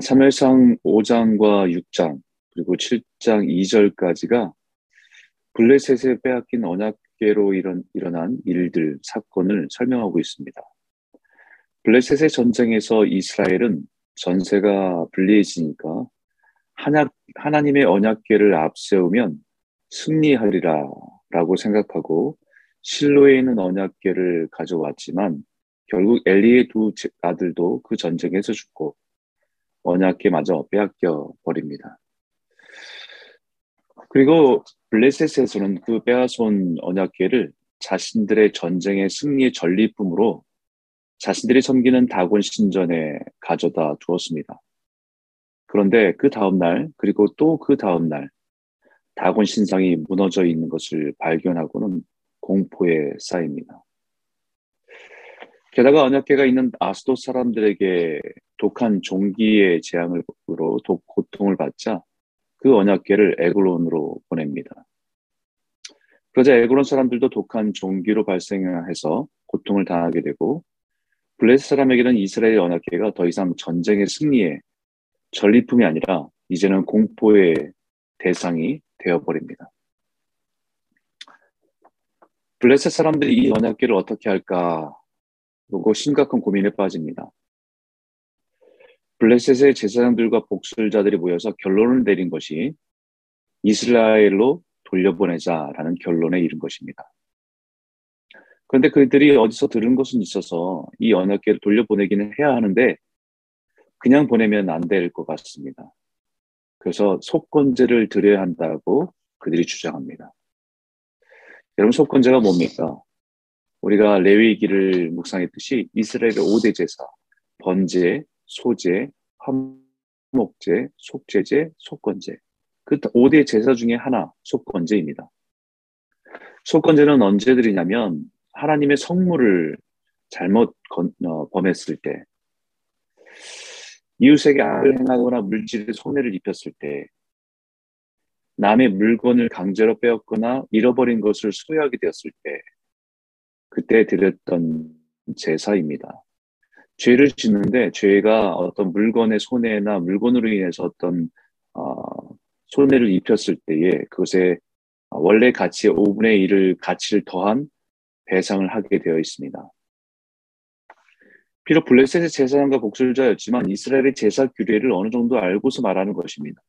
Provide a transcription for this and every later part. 사무엘상 5장과 6장 그리고 7장 2절까지가 블레셋에 빼앗긴 언약궤로 일어난 일들, 사건을 설명하고 있습니다. 블레셋의 전쟁에서 이스라엘은 전세가 불리해지니까 하나님의 언약궤를 앞세우면 승리하리라 라고 생각하고 실로에 있는 언약궤를 가져왔지만 결국 엘리의 두 아들도 그 전쟁에서 죽고 언약궤마저 빼앗겨 버립니다. 그리고 블레셋에서는 그 빼앗은 언약궤를 자신들의 전쟁의 승리의 전리품으로 자신들이 섬기는 다곤 신전에 가져다 두었습니다. 그런데 그 다음날 그리고 또 그 다음날 다곤 신상이 무너져 있는 것을 발견하고는 공포에 쌓입니다. 게다가 언약궤가 있는 아스돗 사람들에게 독한 종기의 재앙으로 고통을 받자 그 언약궤를 에그론으로 보냅니다. 그러자 에그론 사람들도 독한 종기로 발생해서 고통을 당하게 되고 블레셋 사람에게는 이스라엘 언약궤가 더 이상 전쟁의 승리에 전리품이 아니라 이제는 공포의 대상이 되어버립니다. 블레셋 사람들이 이 언약궤를 어떻게 할까 보고 심각한 고민에 빠집니다. 블레셋의 제사장들과 복술자들이 모여서 결론을 내린 것이 이스라엘로 돌려보내자라는 결론에 이른 것입니다. 그런데 그들이 어디서 들은 것은 있어서 이 언약궤를 돌려보내기는 해야 하는데 그냥 보내면 안 될 것 같습니다. 그래서 속건제를 드려야 한다고 그들이 주장합니다. 여러분, 속건제가 뭡니까? 우리가 레위기를 묵상했듯이 이스라엘의 5대 제사, 번제, 소제, 화목제, 속죄제, 속건제. 그 5대 제사 중에 하나, 속건제입니다. 속건제는 언제 드리냐면 하나님의 성물을 잘못 범했을 때, 이웃에게 악을 행하거나 물질에 손해를 입혔을 때, 남의 물건을 강제로 빼앗거나 잃어버린 것을 소유하게 되었을 때, 그때 드렸던 제사입니다. 죄를 짓는데 죄가 어떤 물건의 손해나 물건으로 인해서 어떤 손해를 입혔을 때에 그것에 원래 가치의 5분의 1을 가치를 더한 배상을 하게 되어 있습니다. 비록 블레셋의 제사장과 복술자였지만 이스라엘의 제사 규례를 어느 정도 알고서 말하는 것입니다.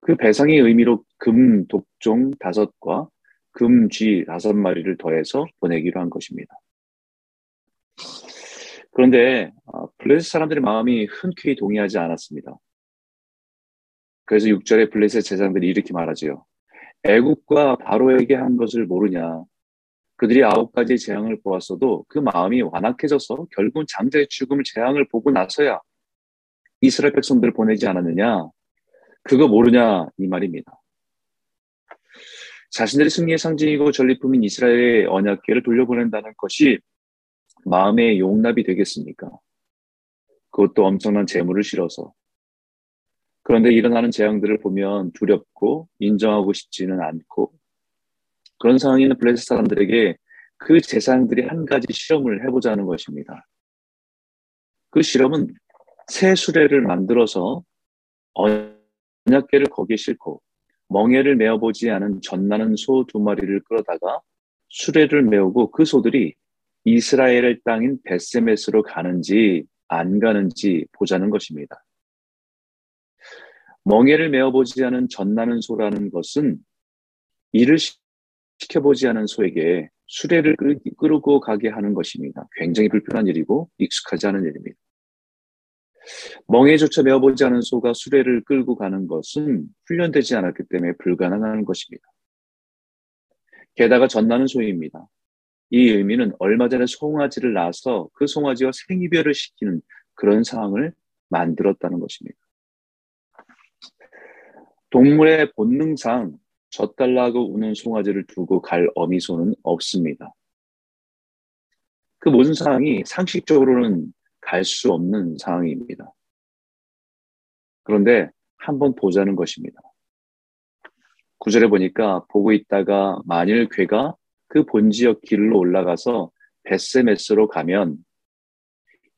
그 배상의 의미로 금, 독종 5과 금, 쥐 5마리를 더해서 보내기로 한 것입니다. 그런데 블레셋 사람들의 마음이 흔쾌히 동의하지 않았습니다. 그래서 6절에 블레셋 제사장들이 이렇게 말하지요. 애국과 바로에게 한 것을 모르냐. 그들이 9가지 재앙을 보았어도 그 마음이 완악해져서 결국은 장자의 죽음을 재앙을 보고 나서야 이스라엘 백성들을 보내지 않았느냐. 그거 모르냐 이 말입니다. 자신들의 승리의 상징이고 전리품인 이스라엘의 언약궤를 돌려보낸다는 것이 마음의 용납이 되겠습니까? 그것도 엄청난 재물을 실어서. 그런데 일어나는 재앙들을 보면 두렵고 인정하고 싶지는 않고 그런 상황에 있는 블레셋 사람들에게 그 제사장들이 한 가지 실험을 해보자는 것입니다. 그 실험은 새 수레를 만들어서 언약궤를 거기에 싣고 멍에를 메어보지 않은 젖나는 소 2마리를 끌어다가 수레를 메우고 그 소들이 이스라엘의 땅인 벳세메스로 가는지 안 가는지 보자는 것입니다. 멍에를 메어보지 않은 젖나는 소라는 것은 이를 시켜보지 않은 소에게 수레를 끌고 가게 하는 것입니다. 굉장히 불편한 일이고 익숙하지 않은 일입니다. 멍에조차 메어보지 않은 소가 수레를 끌고 가는 것은 훈련되지 않았기 때문에 불가능한 것입니다. 게다가 젖나는 소입니다. 이 의미는 얼마 전에 송아지를 낳아서 그 송아지와 생이별을 시키는 그런 상황을 만들었다는 것입니다. 동물의 본능상 젖달라고 우는 송아지를 두고 갈 어미소는 없습니다. 그 모든 상황이 상식적으로는 갈 수 없는 상황입니다. 그런데 한번 보자는 것입니다. 9절에 보니까 보고 있다가 만일 괴가 그 본지역 길로 올라가서 벳세메스로 가면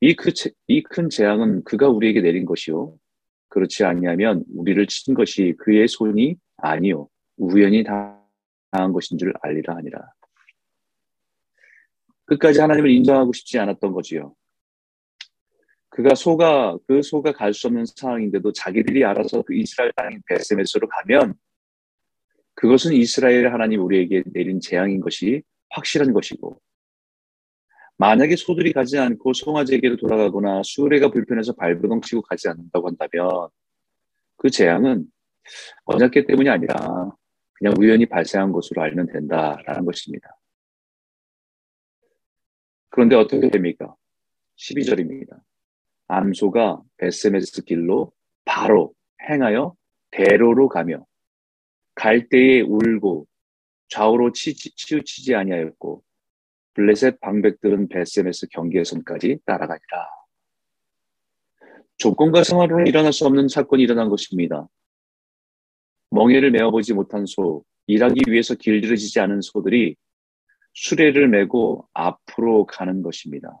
이 큰 재앙은 그가 우리에게 내린 것이요 그렇지 아니하면 우리를 친 것이 그의 손이 아니요 우연히 당한 것인 줄 알리라 하니라. 끝까지 하나님을 인정하고 싶지 않았던 거지요. 그 소가 갈 수 없는 상황인데도 자기들이 알아서 그 이스라엘 땅인 벳세메스로 가면 그것은 이스라엘 하나님 우리에게 내린 재앙인 것이 확실한 것이고, 만약에 소들이 가지 않고 송아지에게로 돌아가거나 수레가 불편해서 발버둥치고 가지 않는다고 한다면 그 재앙은 언약궤 때문이 아니라 그냥 우연히 발생한 것으로 알면 된다라는 것입니다. 그런데 어떻게 됩니까? 12절입니다. 암소가 벳세메스 길로 바로 행하여 대로로 가며 갈 때에 울고 좌우로 치우치지 아니하였고 블레셋 방백들은 벳세메스 경계선까지 따라가니라. 조건과 상황으로는 일어날 수 없는 사건이 일어난 것입니다. 멍에를 메어보지 못한 소, 일하기 위해서 길들여지지 않은 소들이 수레를 메고 앞으로 가는 것입니다.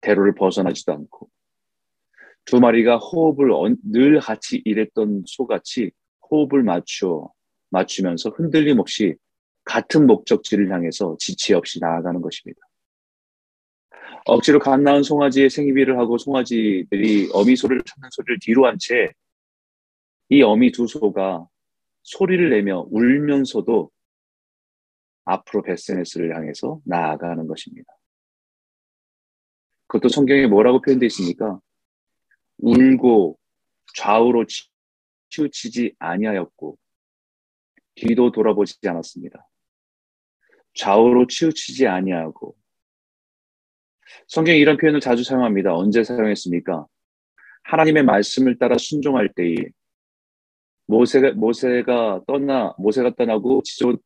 대로를 벗어나지도 않고 두 마리가 호흡을 늘 같이 일했던 소같이 호흡을 맞추면서 흔들림 없이 같은 목적지를 향해서 지체 없이 나아가는 것입니다. 억지로 갓 낳은 송아지의 생이비를 하고 송아지들이 어미 소를 찾는 소리를 뒤로 한 채 이 어미 두 소가 소리를 내며 울면서도 앞으로 벳세메스를 향해서 나아가는 것입니다. 그것도 성경에 뭐라고 표현되어 있습니까? 울고 좌우로 치우치지 아니하였고 뒤도 돌아보지 않았습니다. 좌우로 치우치지 아니하고, 성경에 이런 표현을 자주 사용합니다. 언제 사용했습니까? 하나님의 말씀을 따라 순종할 때에 모세가 떠나고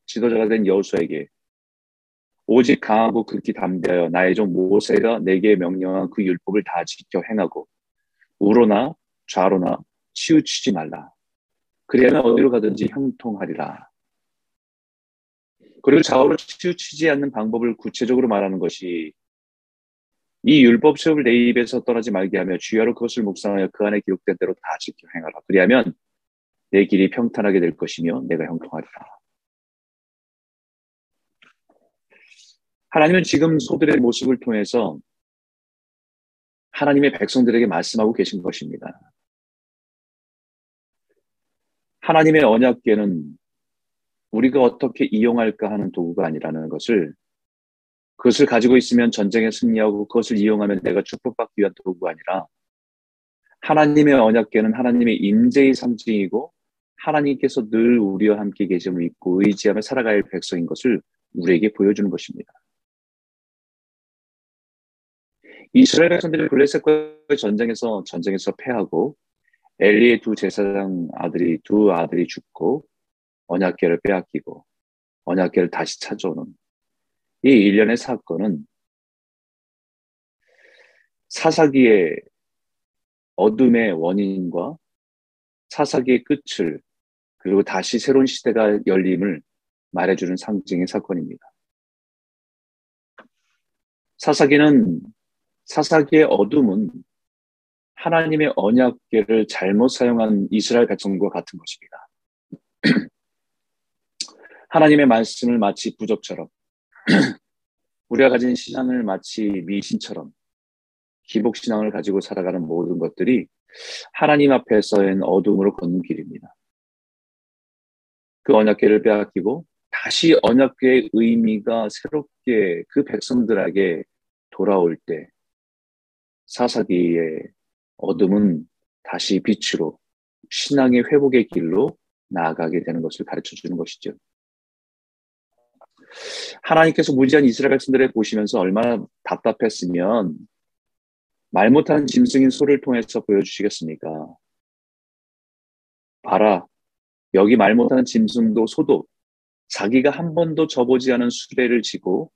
지도자가 된 여호수아에게 오직 강하고 극히 담대하여 나의 종 모세가 내게 명령한 그 율법을 다 지켜 행하고 우로나 좌로나 치우치지 말라. 그래야 어디로 가든지 형통하리라. 그리고 좌우로 치우치지 않는 방법을 구체적으로 말하는 것이 이 율법 수업을 내 입에서 떠나지 말게 하며 주야로 그것을 묵상하여 그 안에 기록된 대로 다 지켜 행하라. 그리하면 내 길이 평탄하게 될 것이며 내가 형통하리라. 하나님은 지금 소들의 모습을 통해서 하나님의 백성들에게 말씀하고 계신 것입니다. 하나님의 언약궤는 우리가 어떻게 이용할까 하는 도구가 아니라는 것을, 그것을 가지고 있으면 전쟁에 승리하고 그것을 이용하면 내가 축복받기 위한 도구가 아니라, 하나님의 언약궤는 하나님의 임재의 상징이고 하나님께서 늘 우리와 함께 계심을 믿고 의지하며 살아갈 백성인 것을 우리에게 보여주는 것입니다. 이스라엘 백성들이 블레셋과의 전쟁에서 패하고 엘리의 두 제사장 두 아들이 죽고 언약궤를 빼앗기고 언약궤를 다시 찾아오는 이 일련의 사건은 사사기의 어둠의 원인과 사사기의 끝을, 그리고 다시 새로운 시대가 열림을 말해주는 상징의 사건입니다. 사사기의 어둠은 하나님의 언약궤를 잘못 사용한 이스라엘 백성과 같은 것입니다. 하나님의 말씀을 마치 부적처럼, 우리가 가진 신앙을 마치 미신처럼, 기복신앙을 가지고 살아가는 모든 것들이 하나님 앞에서의 어둠으로 걷는 길입니다. 그 언약궤를 빼앗기고 다시 언약궤의 의미가 새롭게 그 백성들에게 돌아올 때 사사기의 어둠은 다시 빛으로 신앙의 회복의 길로 나아가게 되는 것을 가르쳐주는 것이죠. 하나님께서 무지한 이스라엘 백성들을 보시면서 얼마나 답답했으면 말 못하는 짐승인 소를 통해서 보여주시겠습니까? 봐라, 여기 말 못하는 짐승도 소도 자기가 한 번도 저보지 않은 수레를 지고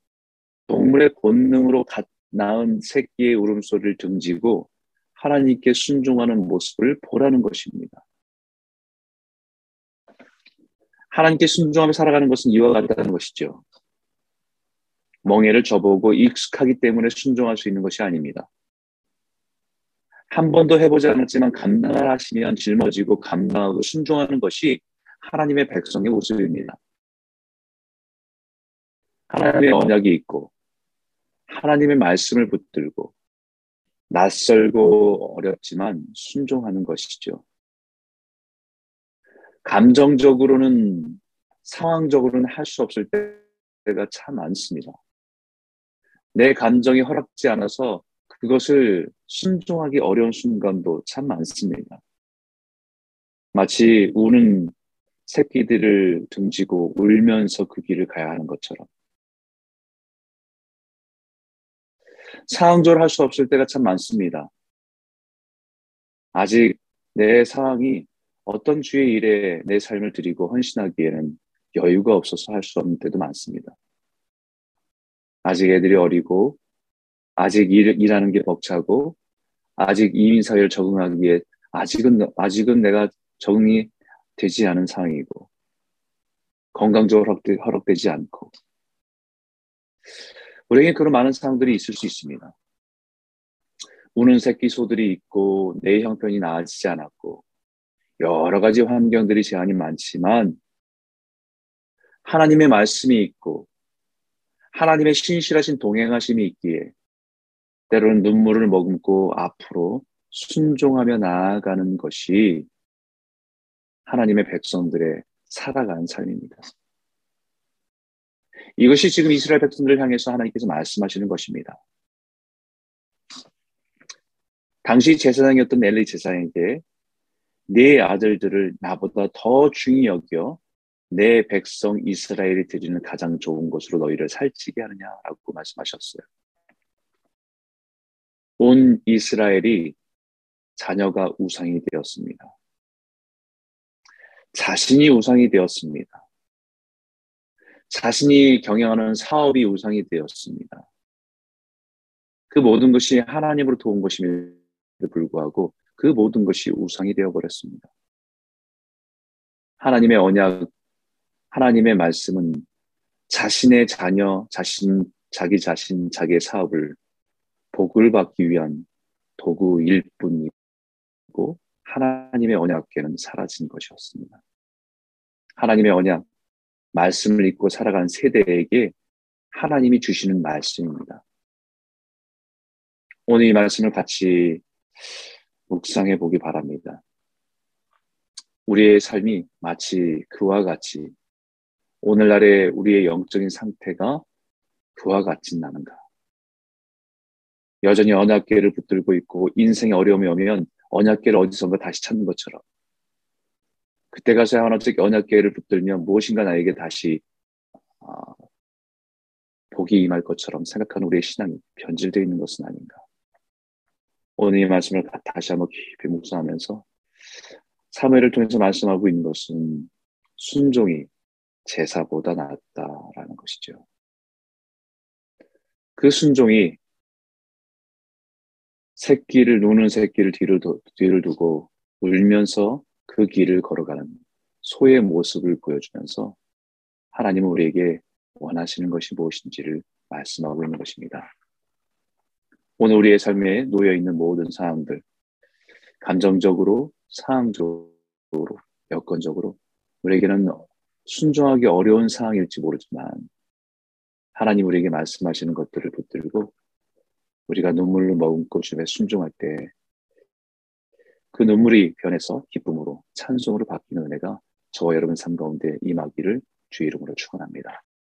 동물의 본능으로 갓 낳은 새끼의 울음소리를 등지고 하나님께 순종하는 모습을 보라는 것입니다. 하나님께 순종하며 살아가는 것은 이와 같다는 것이죠. 멍에를 저보고 익숙하기 때문에 순종할 수 있는 것이 아닙니다. 한 번도 해보지 않았지만 감당을 하시면 짊어지고 감당하고 순종하는 것이 하나님의 백성의 모습입니다. 하나님의 언약이 있고 하나님의 말씀을 붙들고 낯설고 어렵지만 순종하는 것이죠. 감정적으로는 상황적으로는 할 수 없을 때가 참 많습니다. 내 감정이 허락지 않아서 그것을 순종하기 어려운 순간도 참 많습니다. 마치 우는 새끼들을 등지고 울면서 그 길을 가야 하는 것처럼 상황조를 할 수 없을 때가 참 많습니다. 아직 내 상황이 어떤 주의 일에 내 삶을 드리고 헌신하기에는 여유가 없어서 할 수 없는 때도 많습니다. 아직 애들이 어리고 아직 일하는 게 벅차고 아직 이민사회를 적응하기에 아직은 내가 적응이 되지 않은 상황이고 건강적으로 허락되지 않고 우리에게 그런 많은 상황들이 있을 수 있습니다. 우는 새끼 소들이 있고 내 형편이 나아지지 않았고 여러 가지 환경들이 제한이 많지만 하나님의 말씀이 있고 하나님의 신실하신 동행하심이 있기에 때로는 눈물을 머금고 앞으로 순종하며 나아가는 것이 하나님의 백성들의 살아가는 삶입니다. 이것이 지금 이스라엘 백성들을 향해서 하나님께서 말씀하시는 것입니다. 당시 제사장이었던 엘리 제사장에게 네 아들들을 나보다 더 중히 여겨 내 백성 이스라엘이 드리는 가장 좋은 것으로 너희를 살찌게 하느냐라고 말씀하셨어요. 온 이스라엘이 자녀가 우상이 되었습니다. 자신이 우상이 되었습니다. 자신이 경영하는 사업이 우상이 되었습니다. 그 모든 것이 하나님으로부터 온 것임에도 불구하고 그 모든 것이 우상이 되어버렸습니다. 하나님의 언약, 하나님의 말씀은 자신의 자녀, 자신, 자기의 사업을 복을 받기 위한 도구일 뿐이고 하나님의 언약계는 사라진 것이었습니다. 하나님의 언약, 말씀을 읽고 살아간 세대에게 하나님이 주시는 말씀입니다. 오늘 이 말씀을 같이 묵상해 보기 바랍니다. 우리의 삶이 마치 그와 같이 오늘날의 우리의 영적인 상태가 그와 같진 않은가. 여전히 언약궤를 붙들고 있고 인생의 어려움이 오면 언약궤를 어디선가 다시 찾는 것처럼 그때 가서야 하나씩 언약궤를 붙들면 무엇인가 나에게 다시 복이 임할 것처럼 생각하는 우리의 신앙이 변질되어 있는 것은 아닌가. 오늘 이 말씀을 다시 한번 깊이 묵상하면서 사무엘을 통해서 말씀하고 있는 것은 순종이 제사보다 낫다라는 것이죠. 그 순종이 우는 새끼를 뒤를 두고 울면서 그 길을 걸어가는 소의 모습을 보여주면서 하나님은 우리에게 원하시는 것이 무엇인지를 말씀하고 있는 것입니다. 오늘 우리의 삶에 놓여있는 모든 상황들, 감정적으로, 상황적으로, 여건적으로 우리에게는 순종하기 어려운 상황일지 모르지만 하나님 우리에게 말씀하시는 것들을 붙들고 우리가 눈물로 머금고 주님에 순종할 때 그 눈물이 변해서 기쁨으로 찬송으로 바뀌는 은혜가 저와 여러분 삶 가운데 임하기를 주의 이름으로 축원합니다.